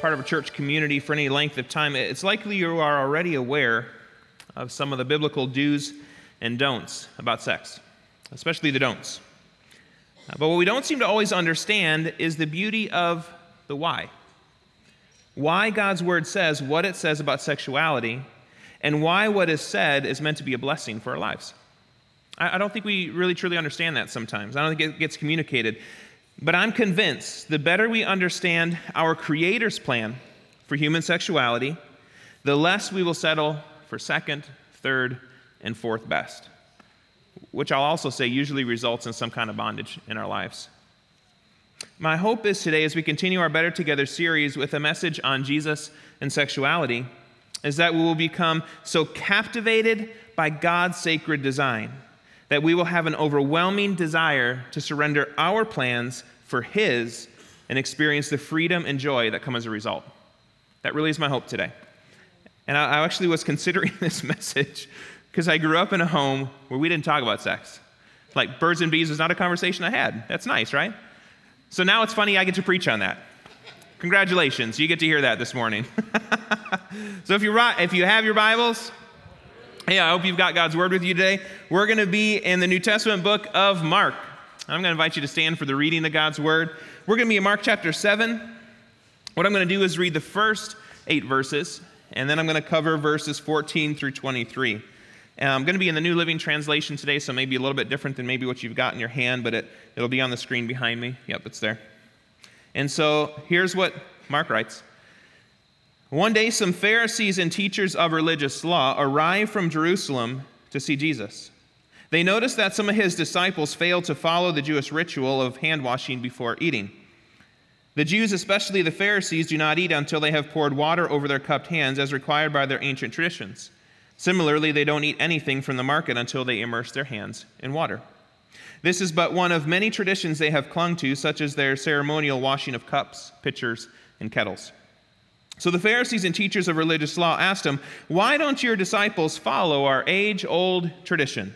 part of a church community for any length of time. It's likely you are already aware of some of the biblical do's and don'ts about sex, especially the don'ts. But what we don't seem to always understand is the beauty of the why. Why God's word says what it says about sexuality, and why what is said is meant to be a blessing for our lives. I don't think we really truly understand that sometimes. I don't think it gets communicated. But I'm convinced the better we understand our Creator's plan for human sexuality, the less we will settle for second, third, and fourth best, which I'll also say usually results in some kind of bondage in our lives. My hope is today, as we continue our Better Together series with a message on Jesus and sexuality, is that we will become so captivated by God's sacred design that we will have an overwhelming desire to surrender our plans for His and experience the freedom and joy that come as a result. That really is my hope today. And I actually was considering this message because I grew up in a home where we didn't talk about sex. Like, birds and bees was not a conversation I had. That's nice, right? So now it's funny I get to preach on that. Congratulations, you get to hear that this morning. So if you have your Bibles, hey, I hope you've got God's Word with you today. We're going to be in the New Testament book of Mark. I'm going to invite you to stand for the reading of God's Word. We're going to be in Mark chapter 7. What I'm going to do is read the first 8 verses, and then I'm going to cover verses 14 through 23. I'm going to be in the New Living Translation today, so maybe a little bit different than maybe what you've got in your hand, but it'll be on the screen behind me. Yep, it's there. And so here's what Mark writes. One day some Pharisees and teachers of religious law arrived from Jerusalem to see Jesus. They noticed that some of His disciples failed to follow the Jewish ritual of hand-washing before eating. The Jews, especially the Pharisees, do not eat until they have poured water over their cupped hands as required by their ancient traditions. Similarly, they don't eat anything from the market until they immerse their hands in water. This is but one of many traditions they have clung to, such as their ceremonial washing of cups, pitchers, and kettles. So the Pharisees and teachers of religious law asked Him, "Why don't your disciples follow our age-old tradition?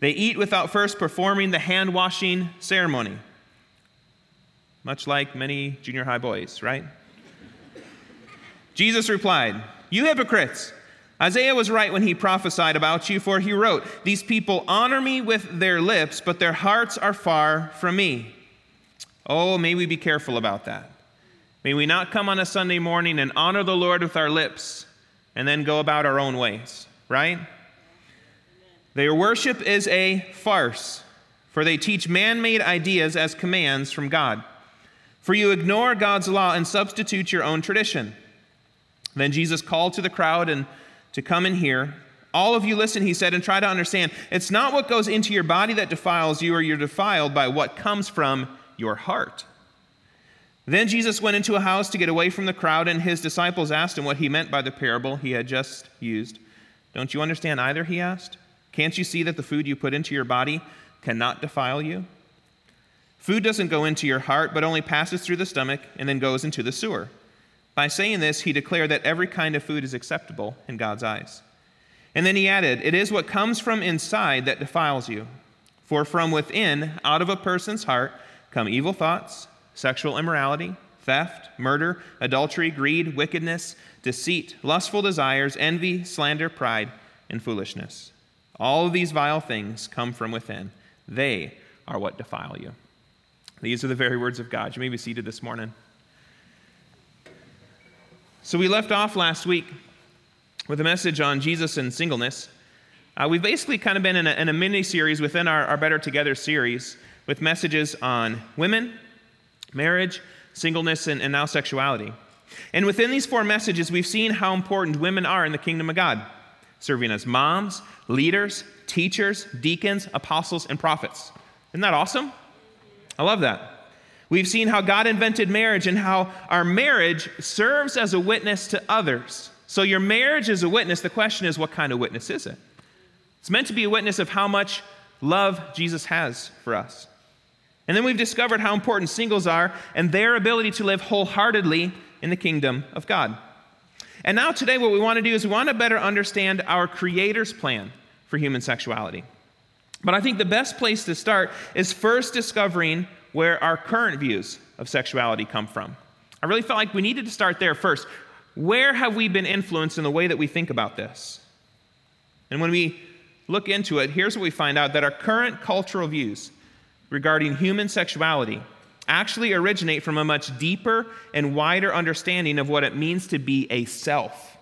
They eat without first performing the hand-washing ceremony." Much like many junior high boys, right? Jesus replied, "You hypocrites! Isaiah was right when he prophesied about you, for he wrote, 'These people honor me with their lips, but their hearts are far from me.'" Oh, may we be careful about that. May we not come on a Sunday morning and honor the Lord with our lips and then go about our own ways, right? Their worship is a farce, for they teach man-made ideas as commands from God. For you ignore God's law and substitute your own tradition. Then Jesus called to the crowd and to come and hear. "All of you listen," He said, "and try to understand. It's not what goes into your body that defiles you, or you're defiled by what comes from your heart." Then Jesus went into a house to get away from the crowd, and His disciples asked Him what He meant by the parable He had just used. "Don't you understand either?" He asked. "Can't you see that the food you put into your body cannot defile you? Food doesn't go into your heart, but only passes through the stomach and then goes into the sewer." By saying this, He declared that every kind of food is acceptable in God's eyes. And then He added, "It is what comes from inside that defiles you. For from within, out of a person's heart, come evil thoughts, sexual immorality, theft, murder, adultery, greed, wickedness, deceit, lustful desires, envy, slander, pride, and foolishness. All of these vile things come from within. They are what defile you." These are the very words of God. You may be seated this morning. So we left off last week with a message on Jesus and singleness. We've basically kind of been in a mini-series within our Better Together series with messages on women, marriage, singleness, and now sexuality. And within these 4 messages, we've seen how important women are in the kingdom of God, serving as moms, leaders, teachers, deacons, apostles, and prophets. Isn't that awesome? I love that. We've seen how God invented marriage and how our marriage serves as a witness to others, So your marriage is a witness. The question is, what kind of witness is it? It's meant to be a witness of how much love Jesus has for us. And then we've discovered how important singles are and their ability to live wholeheartedly in the kingdom of God. And now today what we want to do is we want to better understand our Creator's plan for human sexuality. But I think the best place to start is first discovering where our current views of sexuality come from. I really felt like we needed to start there first. Where have we been influenced in the way that we think about this? And when we look into it, here's what we find out, that our current cultural views regarding human sexuality actually originate from a much deeper and wider understanding of what it means to be a self.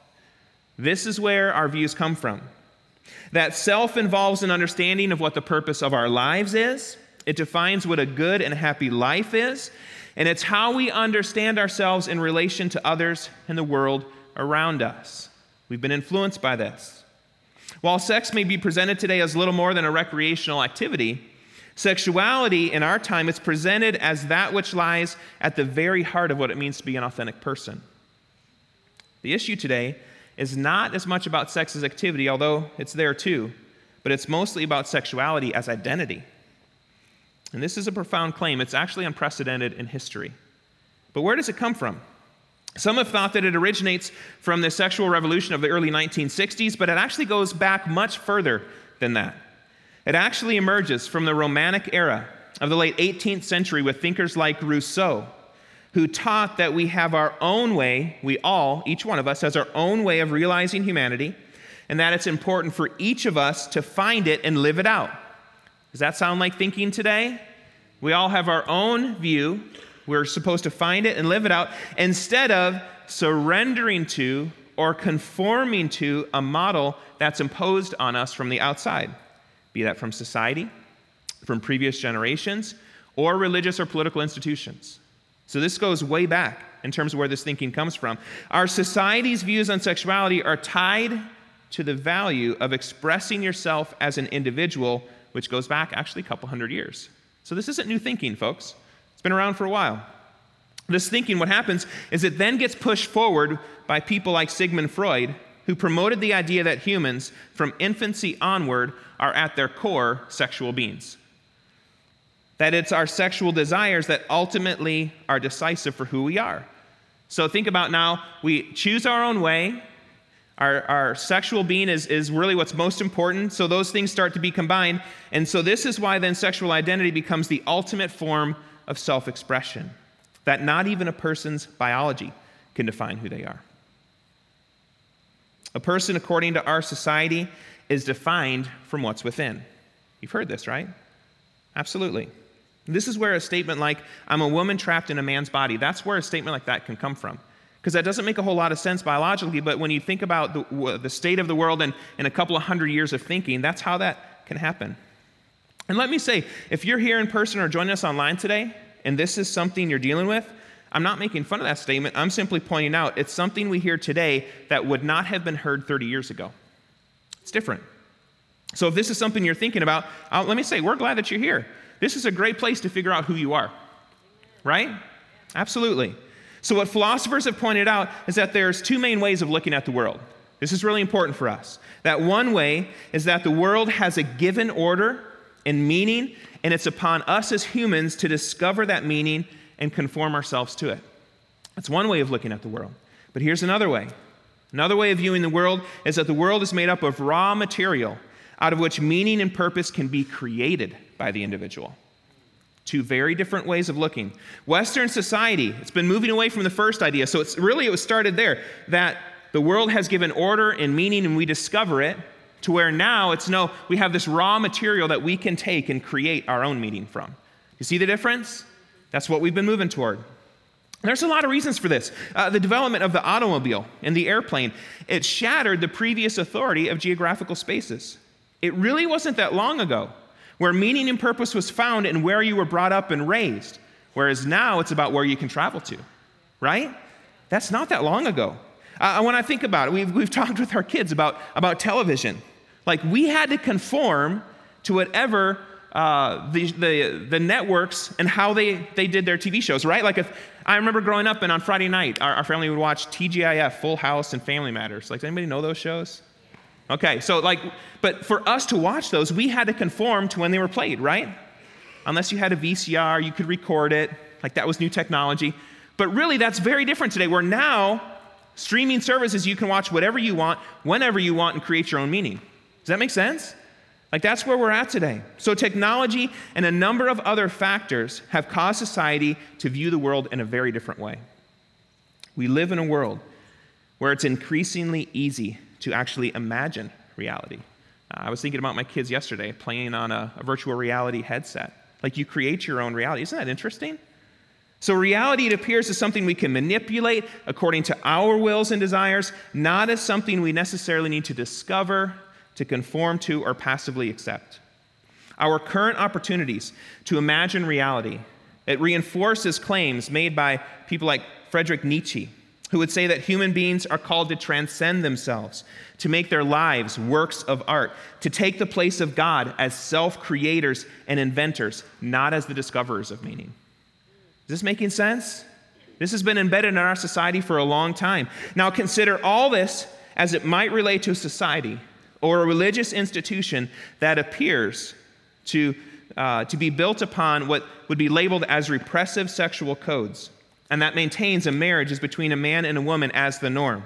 This is where our views come from. That self involves an understanding of what the purpose of our lives is. It defines what a good and happy life is, and it's how we understand ourselves in relation to others and the world around us. We've been influenced by this. While sex may be presented today as little more than a recreational activity, sexuality in our time is presented as that which lies at the very heart of what it means to be an authentic person. The issue today is not as much about sex as activity, although it's there too, but it's mostly about sexuality as identity. And this is a profound claim. It's actually unprecedented in history. But where does it come from? Some have thought that it originates from the sexual revolution of the early 1960s, but it actually goes back much further than that. It actually emerges from the Romantic era of the late 18th century with thinkers like Rousseau, who taught that we have our own way, we all, each one of us, has our own way of realizing humanity, and that it's important for each of us to find it and live it out. Does that sound like thinking today? We all have our own view. We're supposed to find it and live it out instead of surrendering to or conforming to a model that's imposed on us from the outside, be that from society, from previous generations, or religious or political institutions. So this goes way back in terms of where this thinking comes from. Our society's views on sexuality are tied to the value of expressing yourself as an individual, which goes back actually a couple hundred years. So this isn't new thinking, folks. It's been around for a while. This thinking, what happens is it then gets pushed forward by people like Sigmund Freud, who promoted the idea that humans, from infancy onward, are at their core sexual beings. That it's our sexual desires that ultimately are decisive for who we are. So think about now, we choose our own way. Our sexual being is really what's most important, so those things start to be combined. And so this is why then sexual identity becomes the ultimate form of self-expression, that not even a person's biology can define who they are. A person, according to our society, is defined from what's within. You've heard this, right? Absolutely. This is where a statement like, I'm a woman trapped in a man's body, that's where a statement like that can come from. Because that doesn't make a whole lot of sense biologically, but when you think about the state of the world and a couple of hundred years of thinking, that's how that can happen. And let me say, if you're here in person or joining us online today, and this is something you're dealing with, I'm not making fun of that statement. I'm simply pointing out it's something we hear today that would not have been heard 30 years ago. It's different. So if this is something you're thinking about, let me say, we're glad that you're here. This is a great place to figure out who you are, right? Absolutely. So what philosophers have pointed out is that there's two main ways of looking at the world. This is really important for us. That one way is that the world has a given order and meaning, and it's upon us as humans to discover that meaning and conform ourselves to it. That's one way of looking at the world. But here's another way. Another way of viewing the world is that the world is made up of raw material out of which meaning and purpose can be created by the individual. Two very different ways of looking. Western society, it's been moving away from the first idea. So it was started there, that the world has given order and meaning and we discover it, to where now it's no, we have this raw material that we can take and create our own meaning from. You see the difference? That's what we've been moving toward. There's a lot of reasons for this. The development of the automobile and the airplane, it shattered the previous authority of geographical spaces. It really wasn't that long ago where meaning and purpose was found in where you were brought up and raised, whereas now it's about where you can travel to, right? That's not that long ago. When I think about it, we've talked with our kids about television. Like, we had to conform to whatever the networks and how they did their TV shows, right? Like, if I remember growing up, and on Friday night, our family would watch TGIF, Full House, and Family Matters. Like, does anybody know those shows? Okay, so like, but for us to watch those, we had to conform to when they were played, right? Unless you had a VCR, you could record it. Like, that was new technology. But really, that's very different today, where now streaming services, you can watch whatever you want, whenever you want, and create your own meaning. Does that make sense? Like, that's where we're at today. So technology and a number of other factors have caused society to view the world in a very different way. We live in a world where it's increasingly easy to actually imagine reality. I was thinking about my kids yesterday playing on a virtual reality headset. Like, you create your own reality. Isn't that interesting? So reality, it appears, is something we can manipulate according to our wills and desires, not as something we necessarily need to discover, to conform to, or passively accept. Our current opportunities to imagine reality, it reinforces claims made by people like Friedrich Nietzsche, who would say that human beings are called to transcend themselves, to make their lives works of art, to take the place of God as self-creators and inventors, not as the discoverers of meaning. Is this making sense? This has been embedded in our society for a long time. Now consider all this as it might relate to a society or a religious institution that appears to be built upon what would be labeled as repressive sexual codes, and that maintains a marriage is between a man and a woman as the norm.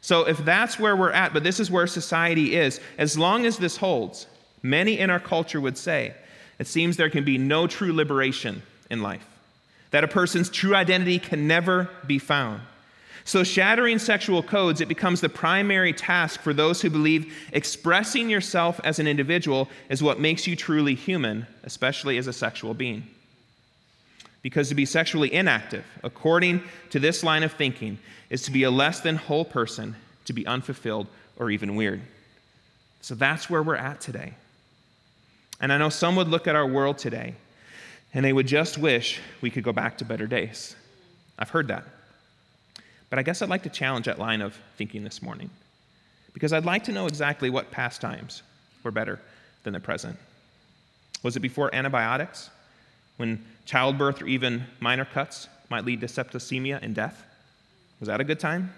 So if that's where we're at, but this is where society is, as long as this holds, many in our culture would say, it seems there can be no true liberation in life, that a person's true identity can never be found. So shattering sexual codes, it becomes the primary task for those who believe expressing yourself as an individual is what makes you truly human, especially as a sexual being. Because to be sexually inactive, according to this line of thinking, is to be a less than whole person, to be unfulfilled or even weird. So that's where we're at today. And I know some would look at our world today and they would just wish we could go back to better days. I've heard that. But I guess I'd like to challenge that line of thinking this morning, because I'd like to know exactly what past times were better than the present. Was it before antibiotics, when childbirth or even minor cuts might lead to septicemia and death? Was that a good time?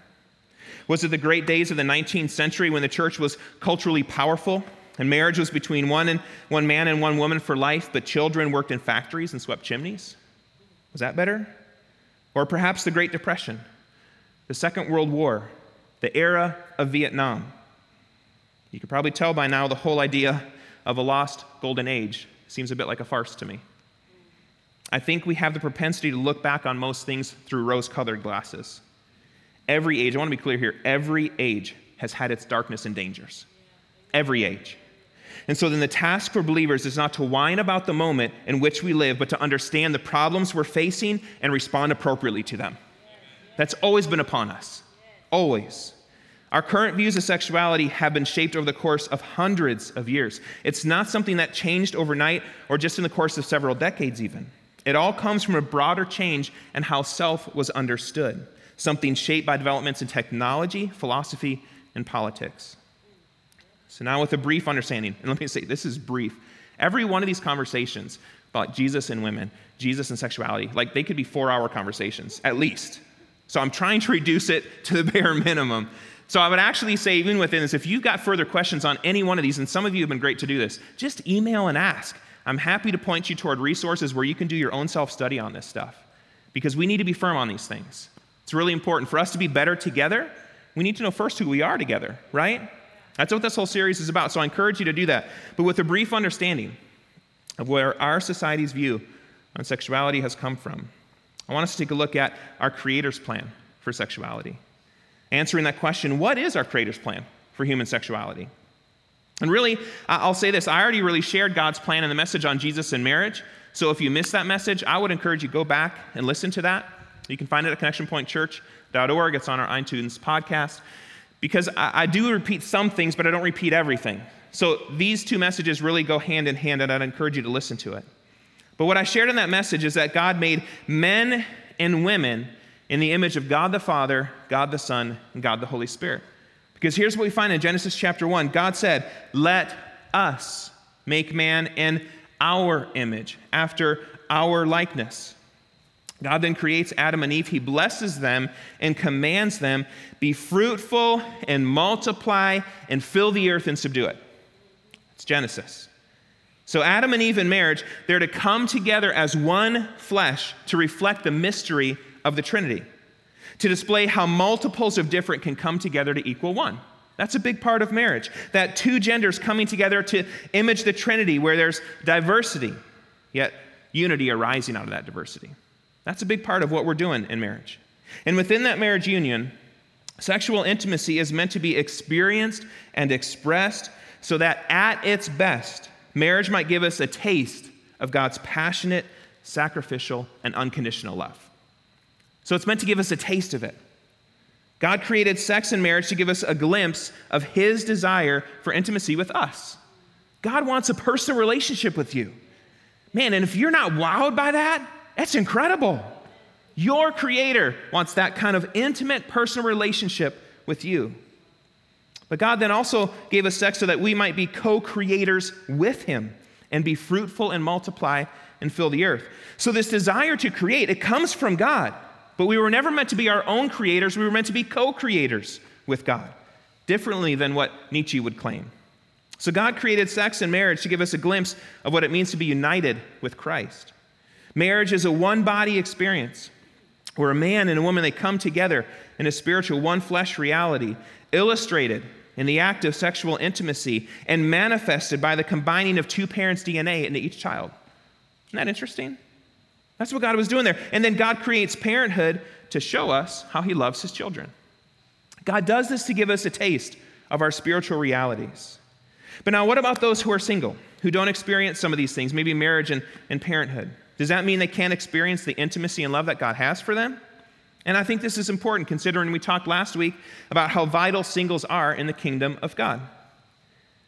Was it the great days of the 19th century when the church was culturally powerful and marriage was between one man and one woman for life, but children worked in factories and swept chimneys? Was that better? Or perhaps the Great Depression, the Second World War, the era of Vietnam. You could probably tell by now the whole idea of a lost golden age seems a bit like a farce to me. I think we have the propensity to look back on most things through rose-colored glasses. Every age, I want to be clear here, every age has had its darkness and dangers. Every age. And so then the task for believers is not to whine about the moment in which we live, but to understand the problems we're facing and respond appropriately to them. That's always been upon us. Always. Our current views of sexuality have been shaped over the course of hundreds of years. It's not something that changed overnight or just in the course of several decades even. It all comes from a broader change in how self was understood, something shaped by developments in technology, philosophy, and politics. So now with a brief understanding, and let me say, this is brief. Every one of these conversations about Jesus and women, Jesus and sexuality, like they could be 4-hour conversations, at least. So I'm trying to reduce it to the bare minimum. So I would actually say, even within this, if you've got further questions on any one of these, and some of you have been great to do this, just email and ask. I'm happy to point you toward resources where you can do your own self-study on this stuff, because we need to be firm on these things. It's really important. For us to be better together, we need to know first who we are together, right? That's what this whole series is about, so I encourage you to do that. But with a brief understanding of where our society's view on sexuality has come from, I want us to take a look at our Creator's plan for sexuality. Answering that question, what is our Creator's plan for human sexuality? And really, I'll say this, I already really shared God's plan in the message on Jesus and marriage. So if you missed that message, I would encourage you to go back and listen to that. You can find it at connectionpointchurch.org. It's on our iTunes podcast. Because I do repeat some things, but I don't repeat everything. So these two messages really go hand in hand, and I'd encourage you to listen to it. But what I shared in that message is that God made men and women in the image of God the Father, God the Son, and God the Holy Spirit. Because here's what we find in Genesis chapter 1. God said, let us make man in our image, after our likeness. God then creates Adam and Eve. He blesses them and commands them, be fruitful and multiply and fill the earth and subdue it. It's Genesis. So Adam and Eve in marriage, they're to come together as one flesh to reflect the mystery of the Trinity, to display how multiples of different can come together to equal one. That's a big part of marriage, that two genders coming together to image the Trinity where there's diversity, yet unity arising out of that diversity. That's a big part of what we're doing in marriage. And within that marriage union, sexual intimacy is meant to be experienced and expressed so that at its best, marriage might give us a taste of God's passionate, sacrificial, and unconditional love. So it's meant to give us a taste of it. God created sex and marriage to give us a glimpse of his desire for intimacy with us. God wants a personal relationship with you. Man, and if you're not wowed by that, that's incredible. Your Creator wants that kind of intimate personal relationship with you. But God then also gave us sex so that we might be co-creators with him and be fruitful and multiply and fill the earth. So this desire to create, it comes from God, but we were never meant to be our own creators. We were meant to be co-creators with God, differently than what Nietzsche would claim. So God created sex and marriage to give us a glimpse of what it means to be united with Christ. Marriage is a one-body experience where a man and a woman, they come together in a spiritual one-flesh reality, illustrated in the act of sexual intimacy and manifested by the combining of two parents' DNA into each child. Isn't that interesting? That's what God was doing there. And then God creates parenthood to show us how he loves his children. God does this to give us a taste of our spiritual realities. But now what about those who are single, who don't experience some of these things, maybe marriage and parenthood? Does that mean they can't experience the intimacy and love that God has for them? And I think this is important, considering we talked last week about how vital singles are in the kingdom of God.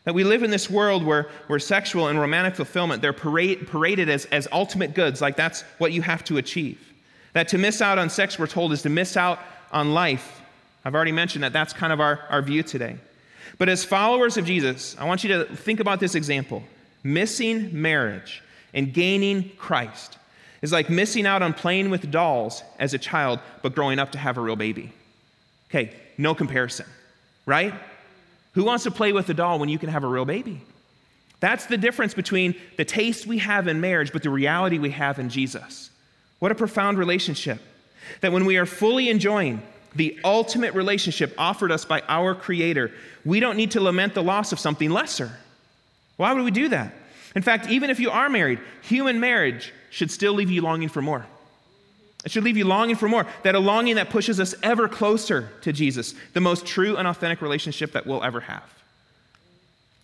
That we live in this world where sexual and romantic fulfillment, they're paraded as ultimate goods, like that's what you have to achieve. That to miss out on sex, we're told, is to miss out on life. I've already mentioned that that's kind of our view today. But as followers of Jesus, I want you to think about this example. Missing marriage and gaining Christ is like missing out on playing with dolls as a child, but growing up to have a real baby. Okay, no comparison, right? Who wants to play with a doll when you can have a real baby? That's the difference between the taste we have in marriage, but the reality we have in Jesus. What a profound relationship. That when we are fully enjoying the ultimate relationship offered us by our Creator, we don't need to lament the loss of something lesser. Why would we do that? In fact, even if you are married, human marriage should still leave you longing for more. It should leave you longing for more, that a longing that pushes us ever closer to Jesus, the most true and authentic relationship that we'll ever have.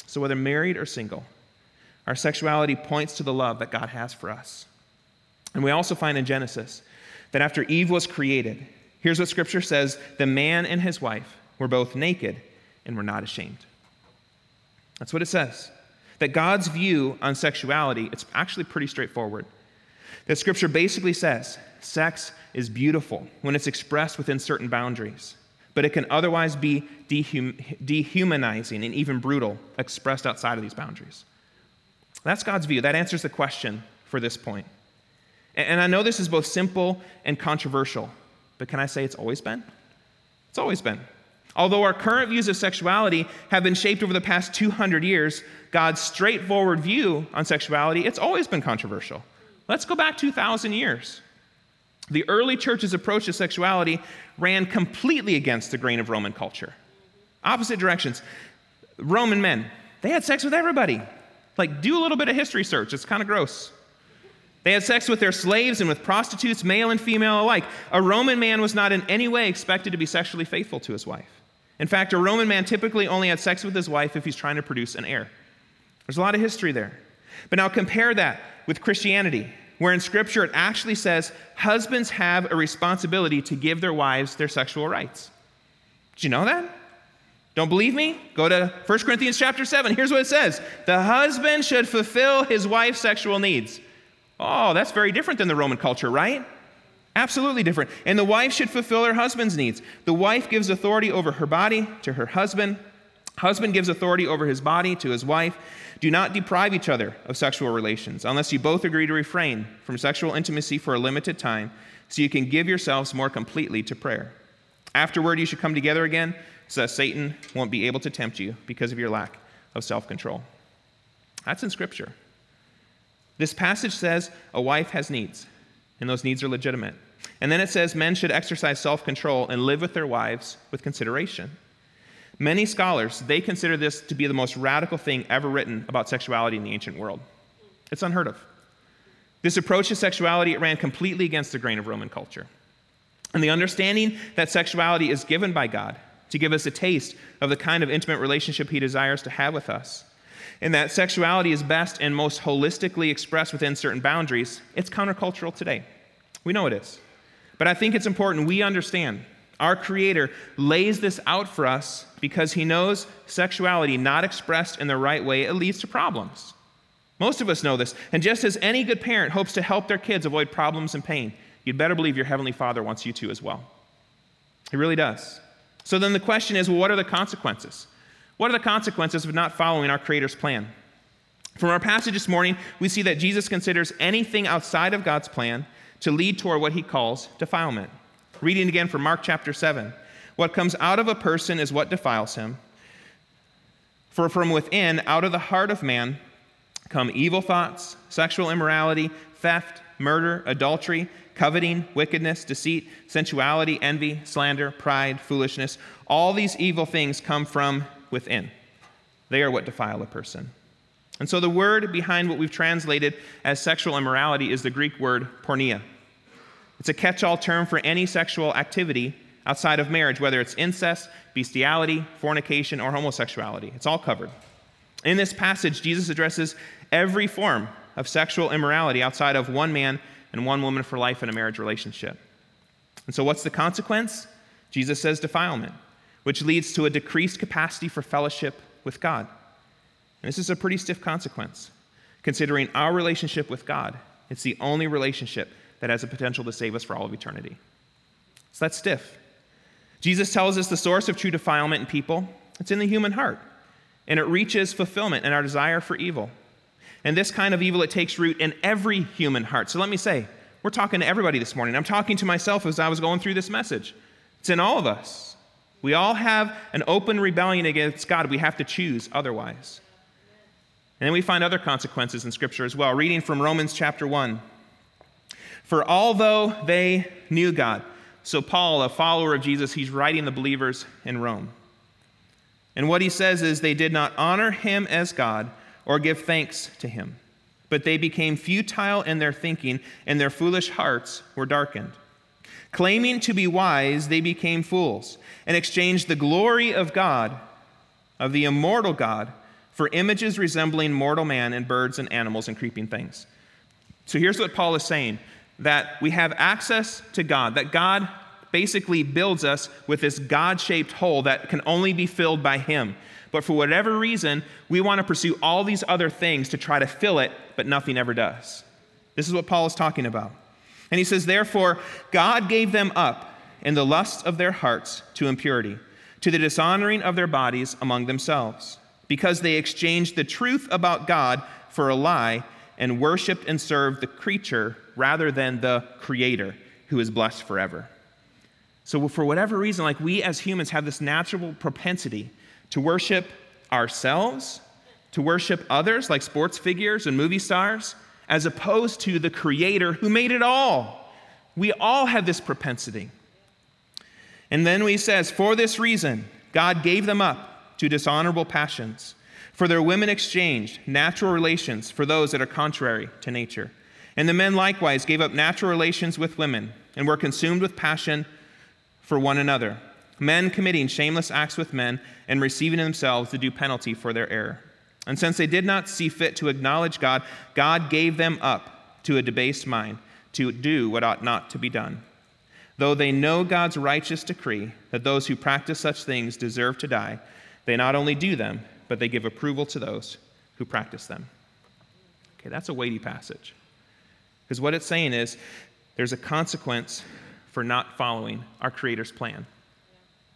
So whether married or single, our sexuality points to the love that God has for us. And we also find in Genesis that after Eve was created, here's what Scripture says, the man and his wife were both naked and were not ashamed. That's what it says. That God's view on sexuality, it's actually pretty straightforward. That Scripture basically says sex is beautiful when it's expressed within certain boundaries, but it can otherwise be dehumanizing and even brutal expressed outside of these boundaries. That's God's view. That answers the question for this point. And I know this is both simple and controversial, but can I say it's always been? It's always been. Although our current views of sexuality have been shaped over the past 200 years, God's straightforward view on sexuality, it's always been controversial. Let's go back 2,000 years. The early church's approach to sexuality ran completely against the grain of Roman culture. Opposite directions. Roman men, they had sex with everybody. Like, do a little bit of history search. It's kind of gross. They had sex with their slaves and with prostitutes, male and female alike. A Roman man was not in any way expected to be sexually faithful to his wife. In fact, a Roman man typically only had sex with his wife if he's trying to produce an heir. There's a lot of history there. But now compare that with Christianity, where in Scripture it actually says husbands have a responsibility to give their wives their sexual rights. Did you know that? Don't believe me? Go to 1 Corinthians chapter 7. Here's what it says. The husband should fulfill his wife's sexual needs. Oh, that's very different than the Roman culture, right? Absolutely different. And the wife should fulfill her husband's needs. The wife gives authority over her body to her husband, Husband gives authority over his body to his wife. Do not deprive each other of sexual relations unless you both agree to refrain from sexual intimacy for a limited time so you can give yourselves more completely to prayer. Afterward, you should come together again so that Satan won't be able to tempt you because of your lack of self-control. That's in Scripture. This passage says a wife has needs, and those needs are legitimate. And then it says men should exercise self-control and live with their wives with consideration. Many scholars, they consider this to be the most radical thing ever written about sexuality in the ancient world. It's unheard of. This approach to sexuality, it ran completely against the grain of Roman culture. And the understanding that sexuality is given by God to give us a taste of the kind of intimate relationship he desires to have with us, and that sexuality is best and most holistically expressed within certain boundaries, it's countercultural today. We know it is. But I think it's important we understand our Creator lays this out for us because he knows sexuality not expressed in the right way, it leads to problems. Most of us know this. And just as any good parent hopes to help their kids avoid problems and pain, you'd better believe your Heavenly Father wants you to as well. He really does. So then the question is, well, what are the consequences? What are the consequences of not following our Creator's plan? From our passage this morning, we see that Jesus considers anything outside of God's plan to lead toward what he calls defilement. Reading again from Mark chapter 7. What comes out of a person is what defiles him. For from within, out of the heart of man, come evil thoughts, sexual immorality, theft, murder, adultery, coveting, wickedness, deceit, sensuality, envy, slander, pride, foolishness. All these evil things come from within. They are what defile a person. And so the word behind what we've translated as sexual immorality is the Greek word porneia. It's a catch-all term for any sexual activity outside of marriage, whether it's incest, bestiality, fornication, or homosexuality. It's all covered. In this passage, Jesus addresses every form of sexual immorality outside of one man and one woman for life in a marriage relationship. And so what's the consequence? Jesus says defilement, which leads to a decreased capacity for fellowship with God. And this is a pretty stiff consequence, considering our relationship with God. It's the only relationship that has the potential to save us for all of eternity. So that's stiff. Jesus tells us the source of true defilement in people, it's in the human heart, and it reaches fulfillment in our desire for evil. And this kind of evil, it takes root in every human heart. So let me say, we're talking to everybody this morning. I'm talking to myself as I was going through this message. It's in all of us. We all have an open rebellion against God. We have to choose otherwise. And then we find other consequences in Scripture as well. Reading from Romans chapter 1. For although they knew God, so Paul, a follower of Jesus, he's writing the believers in Rome. And what he says is they did not honor him as God or give thanks to him, but they became futile in their thinking and their foolish hearts were darkened. Claiming to be wise, they became fools and exchanged the glory of God, of the immortal God, for images resembling mortal man and birds and animals and creeping things. So here's what Paul is saying. That we have access to God, that God basically builds us with this God-shaped hole that can only be filled by him. But for whatever reason, we want to pursue all these other things to try to fill it, but nothing ever does. This is what Paul is talking about. And he says, therefore, God gave them up in the lusts of their hearts to impurity, to the dishonoring of their bodies among themselves, because they exchanged the truth about God for a lie and worshiped and served the creature rather than the Creator, who is blessed forever. So for whatever reason, like we as humans have this natural propensity to worship ourselves, to worship others like sports figures and movie stars, as opposed to the Creator who made it all. We all have this propensity. And then he says, for this reason, God gave them up to dishonorable passions. For their women exchanged natural relations for those that are contrary to nature. And the men likewise gave up natural relations with women and were consumed with passion for one another, men committing shameless acts with men and receiving themselves the due penalty for their error. And since they did not see fit to acknowledge God, God gave them up to a debased mind to do what ought not to be done, though they know God's righteous decree that those who practice such things deserve to die. They not only do them, but they give approval to those who practice them. Okay, that's a weighty passage. Because what it's saying is there's a consequence for not following our Creator's plan.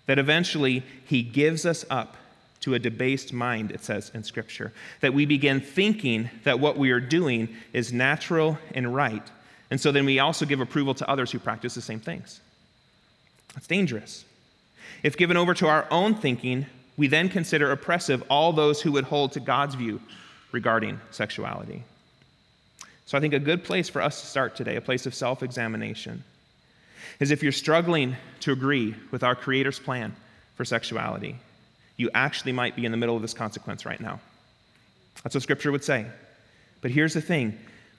That eventually he gives us up to a debased mind, it says in Scripture, that we begin thinking that what we are doing is natural and right. And so then we also give approval to others who practice the same things. That's dangerous. If given over to our own thinking, we then consider oppressive all those who would hold to God's view regarding sexuality. So I think a good place for us to start today, a place of self-examination, is if you're struggling to agree with our Creator's plan for sexuality, you actually might be in the middle of this consequence right now. That's what Scripture would say. But here's the thing.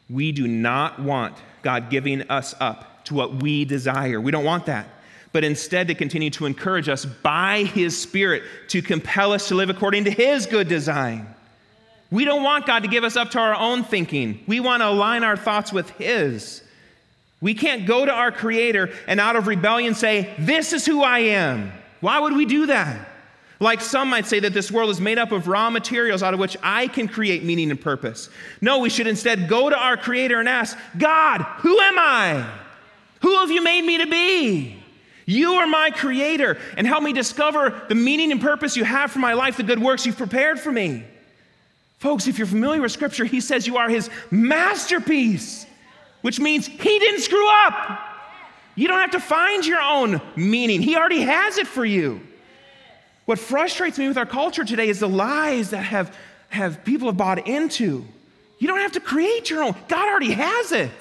We do not want God giving us up to what we desire. We don't want that. But instead to continue to encourage us by His Spirit to compel us to live according to His good design. We don't want God to give us up to our own thinking. We want to align our thoughts with His. We can't go to our Creator and out of rebellion say, this is who I am. Why would we do that? Like some might say that this world is made up of raw materials out of which I can create meaning and purpose. No, we should instead go to our Creator and ask, God, who am I? Who have you made me to be? You are my Creator, and help me discover the meaning and purpose you have for my life, the good works you've prepared for me. Folks, if you're familiar with Scripture, He says you are His masterpiece, which means He didn't screw up. You don't have to find your own meaning. He already has it for you. What frustrates me with our culture today is the lies that have people have bought into. You don't have to create your own. God already has it.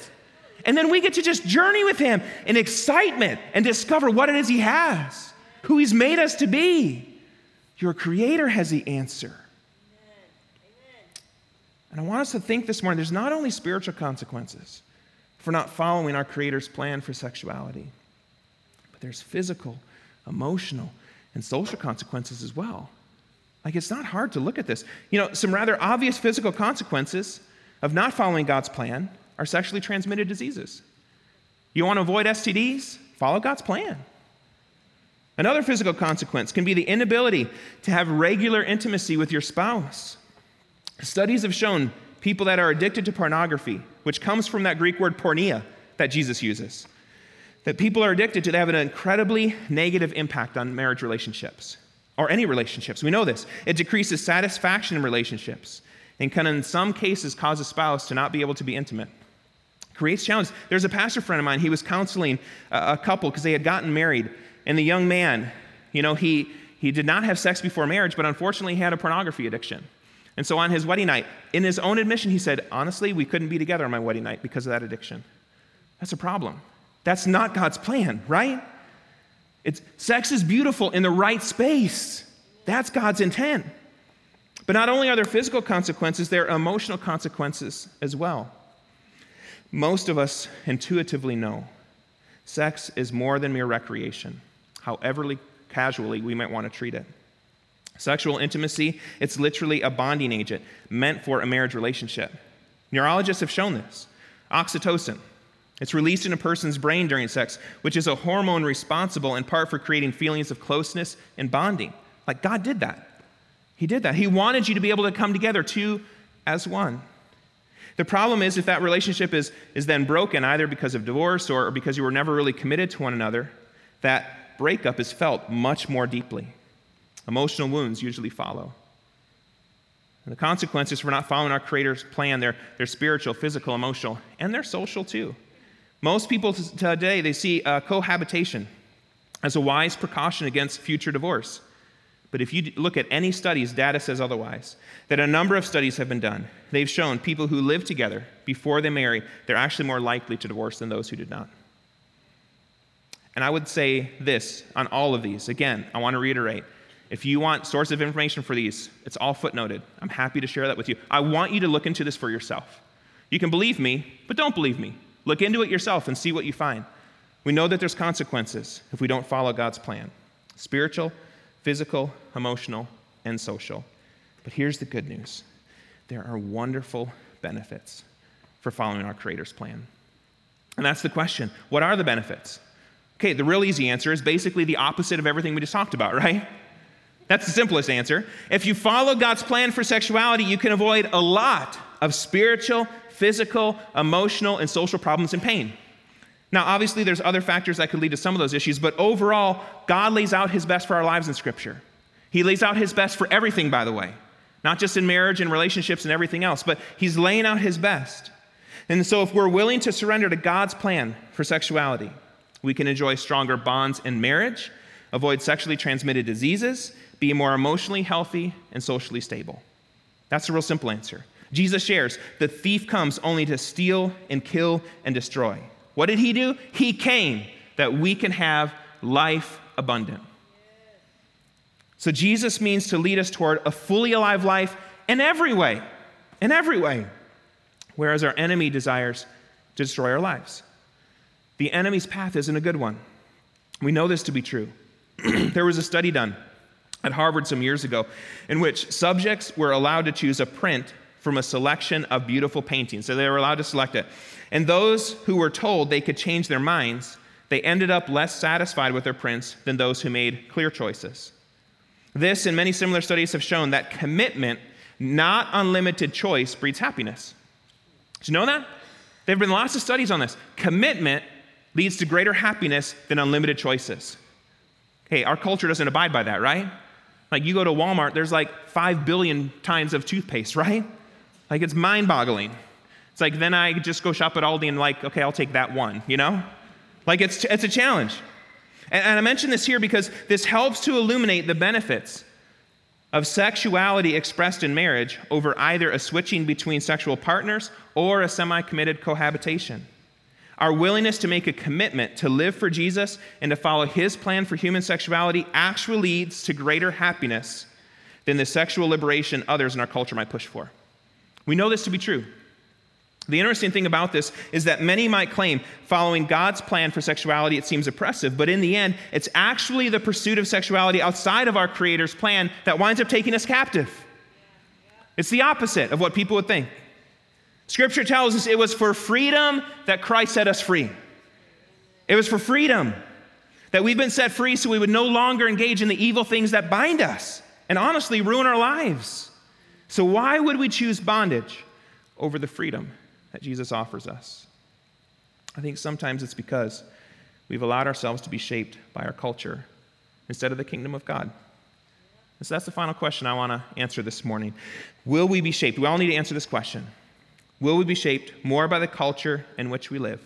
And then we get to just journey with Him in excitement and discover what it is He has, who He's made us to be. Your Creator has the answer. And I want us to think this morning, there's not only spiritual consequences for not following our Creator's plan for sexuality, but there's physical, emotional, and social consequences as well. Like, it's not hard to look at this. You know, some rather obvious physical consequences of not following God's plan are sexually transmitted diseases. You want to avoid STDs? Follow God's plan. Another physical consequence can be the inability to have regular intimacy with your spouse. Studies have shown people that are addicted to pornography, which comes from that Greek word porneia that Jesus uses, that people are addicted to, they have an incredibly negative impact on marriage relationships or any relationships. We know this. It decreases satisfaction in relationships and can, in some cases, cause a spouse to not be able to be intimate. Creates challenges. There's a pastor friend of mine. He was counseling a couple because they had gotten married, and the young man, you know, he did not have sex before marriage, but unfortunately he had a pornography addiction. And so on his wedding night, in his own admission, he said, honestly, we couldn't be together on my wedding night because of that addiction. That's a problem. That's not God's plan, right? Sex is beautiful in the right space. That's God's intent. But not only are there physical consequences, there are emotional consequences as well. Most of us intuitively know sex is more than mere recreation, however casually we might want to treat it. Sexual intimacy, it's literally a bonding agent meant for a marriage relationship. Neurologists have shown this. Oxytocin, it's released in a person's brain during sex, which is a hormone responsible in part for creating feelings of closeness and bonding. Like, God did that. He did that. He wanted you to be able to come together two as one. The problem is if that relationship is then broken, either because of divorce or because you were never really committed to one another, that breakup is felt much more deeply. Emotional wounds usually follow. And the consequences for not following our Creator's plan, they're spiritual, physical, emotional, and they're social too. Most people today, they see cohabitation as a wise precaution against future divorce. But if you look at any studies, data says otherwise, that a number of studies have been done. They've shown people who live together before they marry, they're actually more likely to divorce than those who did not. And I would say this on all of these. Again, I want to reiterate. If you want source of information for these, it's all footnoted. I'm happy to share that with you. I want you to look into this for yourself. You can believe me, but don't believe me. Look into it yourself and see what you find. We know that there's consequences if we don't follow God's plan. Spiritual, physical, emotional, and social. But here's the good news. There are wonderful benefits for following our Creator's plan. And that's the question. What are the benefits? Okay, the real easy answer is basically the opposite of everything we just talked about, right? That's the simplest answer. If you follow God's plan for sexuality, you can avoid a lot of spiritual, physical, emotional, and social problems and pain. Now, obviously, there's other factors that could lead to some of those issues, but overall, God lays out His best for our lives in Scripture. He lays out his best for everything, by the way, not just in marriage and relationships and everything else, but he's laying out his best. And so if we're willing to surrender to God's plan for sexuality, we can enjoy stronger bonds in marriage, avoid sexually transmitted diseases, be more emotionally healthy and socially stable. That's the real simple answer. Jesus shares, the thief comes only to steal and kill and destroy. What did he do? He came that we can have life abundant. So Jesus means to lead us toward a fully alive life in every way, whereas our enemy desires to destroy our lives. The enemy's path isn't a good one. We know this to be true. There was a study done at Harvard some years ago in which subjects were allowed to choose a print from a selection of beautiful paintings. So they were allowed to select it. And those who were told they could change their minds, they ended up less satisfied with their prints than those who made clear choices. This and many similar studies have shown that commitment, not unlimited choice, breeds happiness. Did you know that? There have been lots of studies on this. Commitment leads to greater happiness than unlimited choices. Hey, our culture doesn't abide by that, right? Like you go to Walmart, there's like 5 billion kinds of toothpaste, right? Like it's mind-boggling. It's like then I just go shop at Aldi and like, okay, I'll take that one, you know? Like it's a challenge. And I mention this here because this helps to illuminate the benefits of sexuality expressed in marriage over either a switching between sexual partners or a semi-committed cohabitation. Our willingness to make a commitment to live for Jesus and to follow his plan for human sexuality actually leads to greater happiness than the sexual liberation others in our culture might push for. We know this to be true. The interesting thing about this is that many might claim following God's plan for sexuality, it seems oppressive, but in the end, it's actually the pursuit of sexuality outside of our Creator's plan that winds up taking us captive. It's the opposite of what people would think. Scripture tells us it was for freedom that Christ set us free. It was for freedom that we've been set free so we would no longer engage in the evil things that bind us and honestly ruin our lives. So why would we choose bondage over the freedom that Jesus offers us? I think sometimes it's because we've allowed ourselves to be shaped by our culture instead of the kingdom of God. And so that's the final question I want to answer this morning. Will we be shaped? We all need to answer this question. Will we be shaped more by the culture in which we live?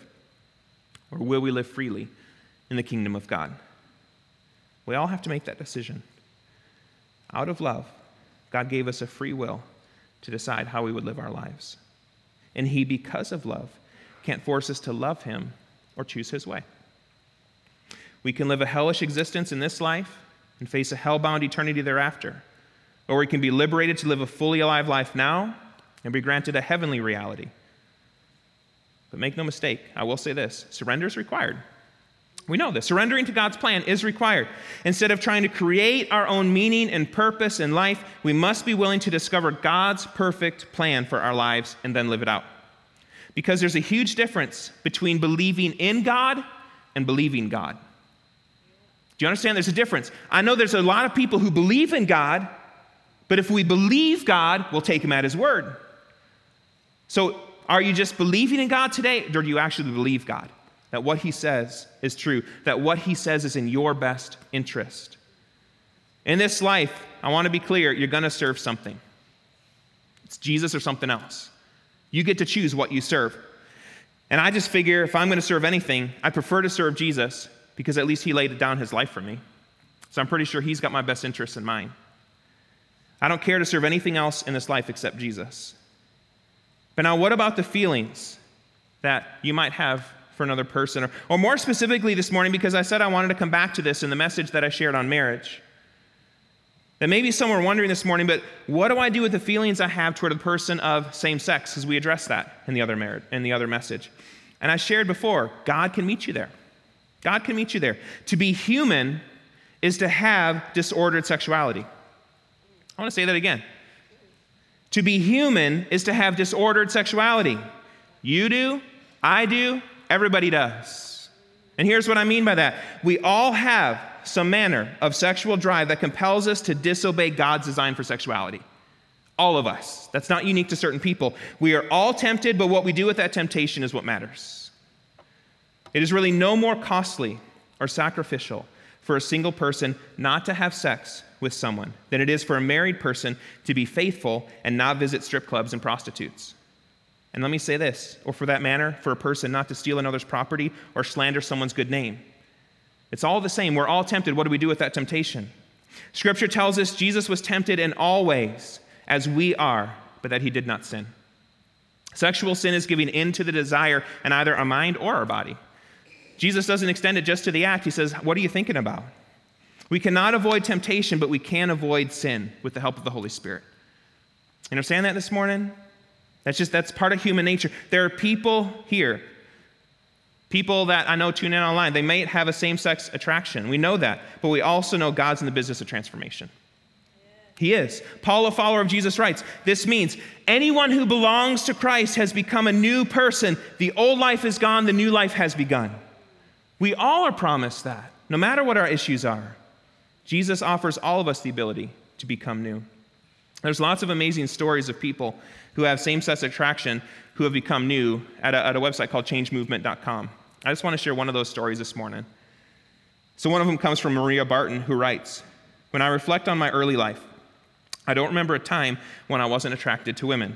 Or will we live freely in the kingdom of God? We all have to make that decision. Out of love, God gave us a free will to decide how we would live our lives. And he, because of love, can't force us to love him or choose his way. We can live a hellish existence in this life and face a hell-bound eternity thereafter, or we can be liberated to live a fully alive life now and be granted a heavenly reality. But make no mistake, I will say this, surrender is required. We know this. Surrendering to God's plan is required. Instead of trying to create our own meaning and purpose in life, we must be willing to discover God's perfect plan for our lives and then live it out. Because there's a huge difference between believing in God and believing God. Do you understand? There's a difference. I know there's a lot of people who believe in God, but if we believe God, we'll take him at his word. So are you just believing in God today, or do you actually believe God? That what he says is true, that what he says is in your best interest. In this life, I want to be clear, you're going to serve something. It's Jesus or something else. You get to choose what you serve. And I just figure if I'm going to serve anything, I prefer to serve Jesus because at least he laid down his life for me. So I'm pretty sure he's got my best interests in mind. I don't care to serve anything else in this life except Jesus. But now what about the feelings that you might have for another person, or more specifically this morning, because I said I wanted to come back to this in the message that I shared on marriage, that maybe some were wondering this morning, but what do I do with the feelings I have toward the person of same sex? Because we addressed that in the other message. And I shared before, God can meet you there. God can meet you there. To be human is to have disordered sexuality. I want to say that again. To be human is to have disordered sexuality. You do, I do, everybody does. And here's what I mean by that. We all have some manner of sexual drive that compels us to disobey God's design for sexuality. All of us. That's not unique to certain people. We are all tempted, but what we do with that temptation is what matters. It is really no more costly or sacrificial for a single person not to have sex with someone than it is for a married person to be faithful and not visit strip clubs and prostitutes. And let me say this, or for that matter, for a person not to steal another's property or slander someone's good name. It's all the same. We're all tempted. What do we do with that temptation? Scripture tells us Jesus was tempted in all ways as we are, but that he did not sin. Sexual sin is giving in to the desire in either our mind or our body. Jesus doesn't extend it just to the act. He says, what are you thinking about? We cannot avoid temptation, but we can avoid sin with the help of the Holy Spirit. You understand that this morning? That's part of human nature. There are people here, people that I know tune in online, they may have a same-sex attraction. We know that, but we also know God's in the business of transformation. He is. Paul, a follower of Jesus, writes, this means anyone who belongs to Christ has become a new person. The old life is gone, the new life has begun. We all are promised that, no matter what our issues are. Jesus offers all of us the ability to become new. There's lots of amazing stories of people who have same-sex attraction who have become new at a website called changemovement.com. I just want to share one of those stories this morning. So one of them comes from Maria Barton, who writes, when I reflect on my early life, I don't remember a time when I wasn't attracted to women.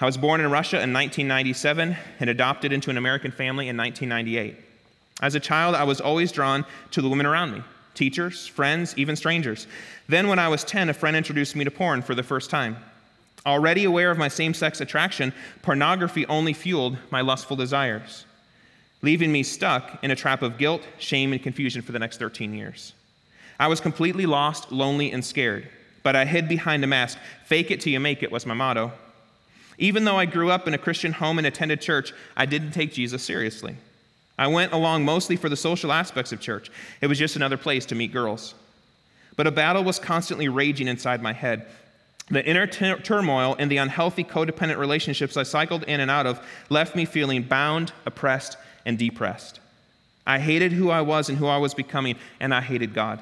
I was born in Russia in 1997 and adopted into an American family in 1998. As a child, I was always drawn to the women around me, teachers, friends, even strangers. Then when I was 10, a friend introduced me to porn for the first time. Already aware of my same-sex attraction, pornography only fueled my lustful desires, leaving me stuck in a trap of guilt, shame, and confusion for the next 13 years. I was completely lost, lonely, and scared, but I hid behind a mask. Fake it till you make it was my motto. Even though I grew up in a Christian home and attended church, I didn't take Jesus seriously. I went along mostly for the social aspects of church. It was just another place to meet girls. But a battle was constantly raging inside my head. The inner turmoil and the unhealthy codependent relationships I cycled in and out of left me feeling bound, oppressed, and depressed. I hated who I was and who I was becoming, and I hated God.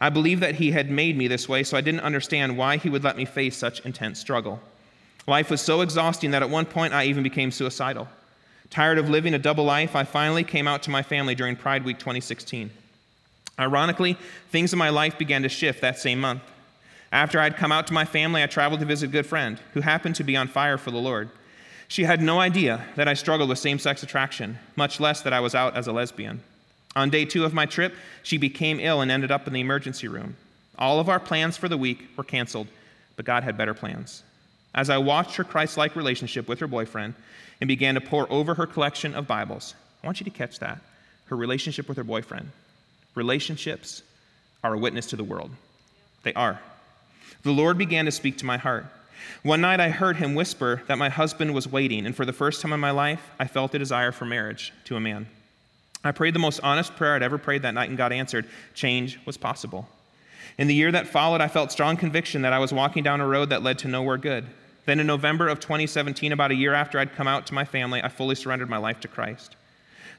I believed that He had made me this way, so I didn't understand why He would let me face such intense struggle. Life was so exhausting that at one point I even became suicidal. Tired of living a double life, I finally came out to my family during Pride Week 2016. Ironically, things in my life began to shift that same month. After I had come out to my family, I traveled to visit a good friend who happened to be on fire for the Lord. She had no idea that I struggled with same-sex attraction, much less that I was out as a lesbian. On day 2 of my trip, she became ill and ended up in the emergency room. All of our plans for the week were canceled, but God had better plans. As I watched her Christ-like relationship with her boyfriend and began to pour over her collection of Bibles, I want you to catch that, her relationship with her boyfriend. Relationships are a witness to the world. They are. The Lord began to speak to my heart. One night I heard Him whisper that my husband was waiting, and for the first time in my life, I felt a desire for marriage to a man. I prayed the most honest prayer I'd ever prayed that night, and God answered. Change was possible. In the year that followed, I felt strong conviction that I was walking down a road that led to nowhere good. Then in November of 2017, about a year after I'd come out to my family, I fully surrendered my life to Christ.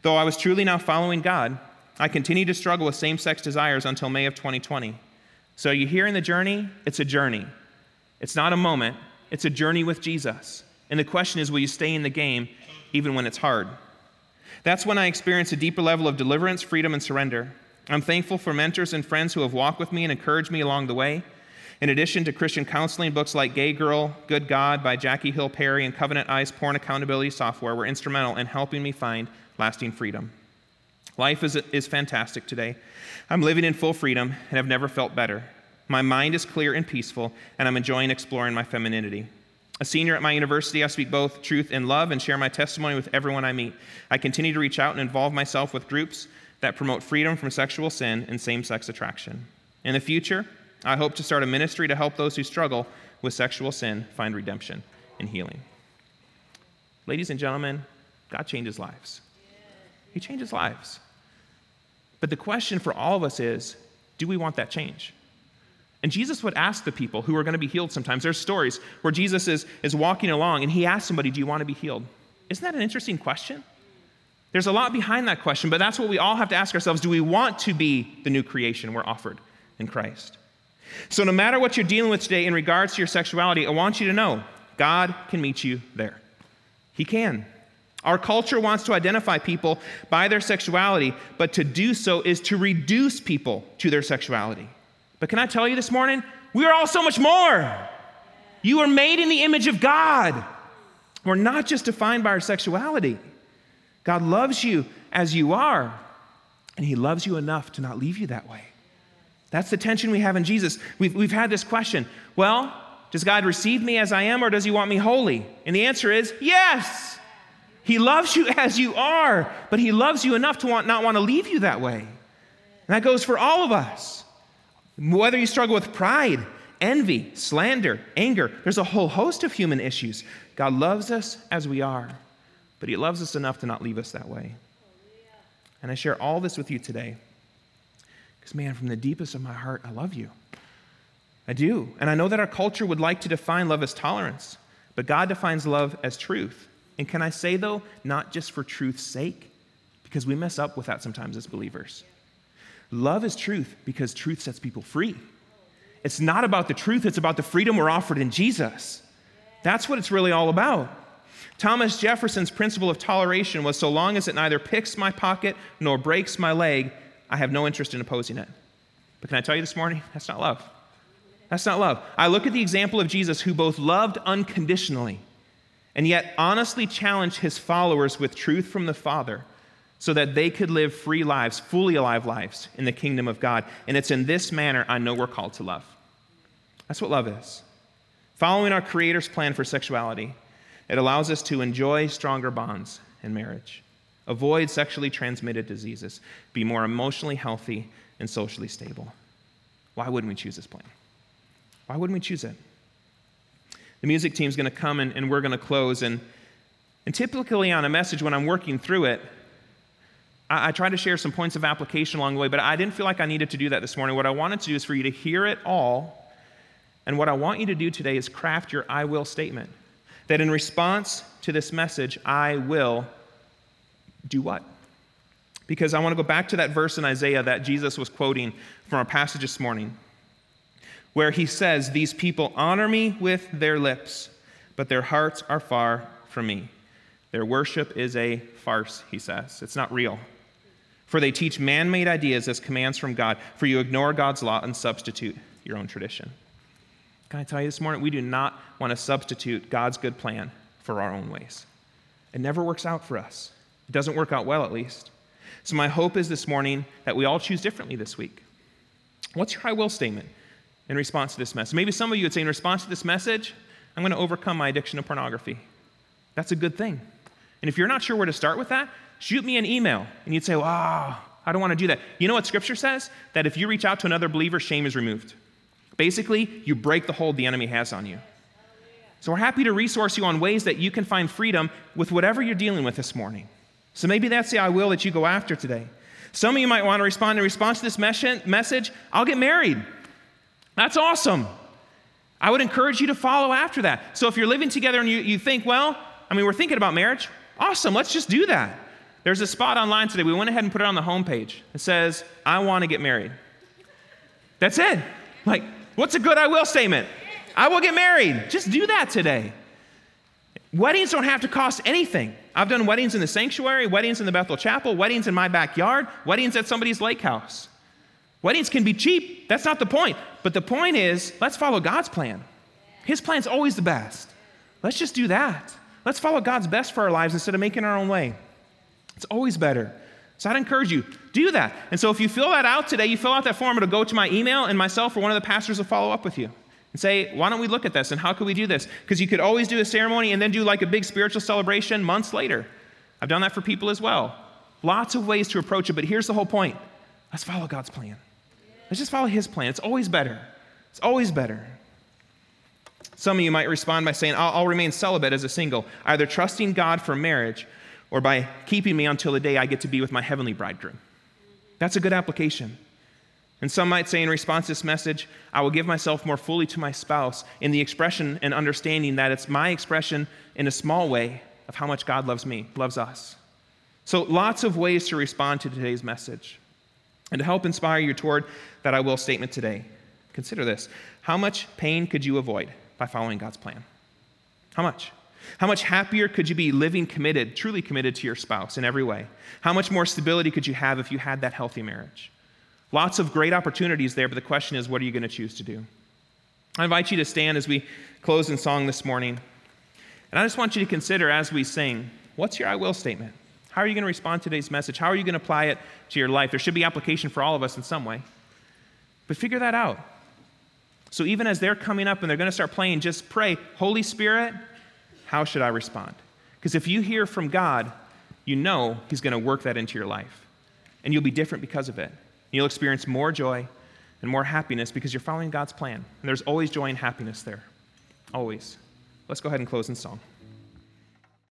Though I was truly now following God, I continued to struggle with same-sex desires until May of 2020. So you hear in the journey, it's a journey. It's not a moment, it's a journey with Jesus. And the question is, will you stay in the game even when it's hard? That's when I experienced a deeper level of deliverance, freedom, and surrender. I'm thankful for mentors and friends who have walked with me and encouraged me along the way. In addition to Christian counseling, books like Gay Girl, Good God by Jackie Hill Perry, and Covenant Eyes Porn Accountability Software were instrumental in helping me find lasting freedom. Life is fantastic today. I'm living in full freedom and have never felt better. My mind is clear and peaceful, and I'm enjoying exploring my femininity. A senior at my university, I speak both truth and love and share my testimony with everyone I meet. I continue to reach out and involve myself with groups that promote freedom from sexual sin and same-sex attraction. In the future, I hope to start a ministry to help those who struggle with sexual sin find redemption and healing. Ladies and gentlemen, God changes lives. He changes lives. But the question for all of us is, do we want that change? And Jesus would ask the people who are going to be healed sometimes. There's stories where Jesus is walking along and He asks somebody, do you want to be healed? Isn't that an interesting question? There's a lot behind that question, but that's what we all have to ask ourselves. Do we want to be the new creation we're offered in Christ? So no matter what you're dealing with today in regards to your sexuality, I want you to know God can meet you there. He can. Our culture wants to identify people by their sexuality, but to do so is to reduce people to their sexuality. But can I tell you this morning, we are all so much more. You are made in the image of God. We're not just defined by our sexuality. God loves you as you are, and he loves you enough to not leave you that way. That's the tension we have in Jesus. We've had this question, well, does God receive me as I am, or does he want me holy? And the answer is yes. He loves you as you are, but he loves you enough to not want to leave you that way. And that goes for all of us. Whether you struggle with pride, envy, slander, anger, there's a whole host of human issues. God loves us as we are, but he loves us enough to not leave us that way. And I share all this with you today because, man, from the deepest of my heart, I love you. I do. And I know that our culture would like to define love as tolerance, but God defines love as truth. And can I say, though, not just for truth's sake, because we mess up with that sometimes as believers. Love is truth because truth sets people free. It's not about the truth. It's about the freedom we're offered in Jesus. That's what it's really all about. Thomas Jefferson's principle of toleration was, so long as it neither picks my pocket nor breaks my leg, I have no interest in opposing it. But can I tell you this morning, that's not love. That's not love. I look at the example of Jesus, who both loved unconditionally and yet honestly challenged his followers with truth from the Father so that they could live free lives, fully alive lives in the kingdom of God. And it's in this manner I know we're called to love. That's what love is. Following our Creator's plan for sexuality, it allows us to enjoy stronger bonds in marriage, avoid sexually transmitted diseases, be more emotionally healthy and socially stable. Why wouldn't we choose this plan? Why wouldn't we choose it? The music team's going to come and we're going to close. And typically on a message, when I'm working through it, I try to share some points of application along the way, but I didn't feel like I needed to do that this morning. What I wanted to do is for you to hear it all. And what I want you to do today is craft your I will statement. That in response to this message, I will do what? Because I want to go back to that verse in Isaiah that Jesus was quoting from our passage this morning, where he says, these people honor me with their lips, but their hearts are far from me. Their worship is a farce, he says. It's not real. For they teach man-made ideas as commands from God, for you ignore God's law and substitute your own tradition. Can I tell you this morning, we do not want to substitute God's good plan for our own ways. It never works out for us. It doesn't work out well, at least. So my hope is this morning that we all choose differently this week. What's your I will statement in response to this message? Maybe some of you would say, in response to this message, I'm going to overcome my addiction to pornography. That's a good thing. And if you're not sure where to start with that, shoot me an email. And you'd say, wow, I don't want to do that. You know what Scripture says? That if you reach out to another believer, shame is removed. Basically, you break the hold the enemy has on you. So we're happy to resource you on ways that you can find freedom with whatever you're dealing with this morning. So maybe that's the I will that you go after today. Some of you might want to respond in response to this message, I'll get married. That's awesome. I would encourage you to follow after that. So if you're living together and you think, well, I mean, we're thinking about marriage. Awesome. Let's just do that. There's a spot online today. We went ahead and put it on the homepage. It says, I want to get married. That's it. Like, what's a good I will statement? I will get married. Just do that today. Weddings don't have to cost anything. I've done weddings in the sanctuary, weddings in the Bethel Chapel, weddings in my backyard, weddings at somebody's lake house. Weddings can be cheap. That's not the point. But the point is, let's follow God's plan. His plan's always the best. Let's just do that. Let's follow God's best for our lives instead of making our own way. It's always better. So I'd encourage you, do that. And so if you fill that out today, you fill out that form, it'll go to my email, and myself or one of the pastors will follow up with you and say, why don't we look at this and how could we do this? Because you could always do a ceremony and then do like a big spiritual celebration months later. I've done that for people as well. Lots of ways to approach it, but here's the whole point. Let's follow God's plan. Let's just follow his plan. It's always better. It's always better. Some of you might respond by saying, I'll remain celibate as a single, either trusting God for marriage or by keeping me until the day I get to be with my heavenly bridegroom. That's a good application. And some might say in response to this message, I will give myself more fully to my spouse in the expression and understanding that it's my expression in a small way of how much God loves me, loves us. So lots of ways to respond to today's message. And to help inspire you toward that I will statement today, consider this. How much pain could you avoid by following God's plan? How much? How much happier could you be living committed, truly committed to your spouse in every way? How much more stability could you have if you had that healthy marriage? Lots of great opportunities there, but the question is, what are you going to choose to do? I invite you to stand as we close in song this morning. And I just want you to consider as we sing, what's your I will statement? How are you going to respond to today's message? How are you going to apply it to your life? There should be application for all of us in some way. But figure that out. So even as they're coming up and they're going to start playing, just pray, Holy Spirit, how should I respond? Because if you hear from God, you know he's going to work that into your life. And you'll be different because of it. You'll experience more joy and more happiness because you're following God's plan. And there's always joy and happiness there. Always. Let's go ahead and close in song.